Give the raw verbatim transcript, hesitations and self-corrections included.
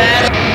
bad.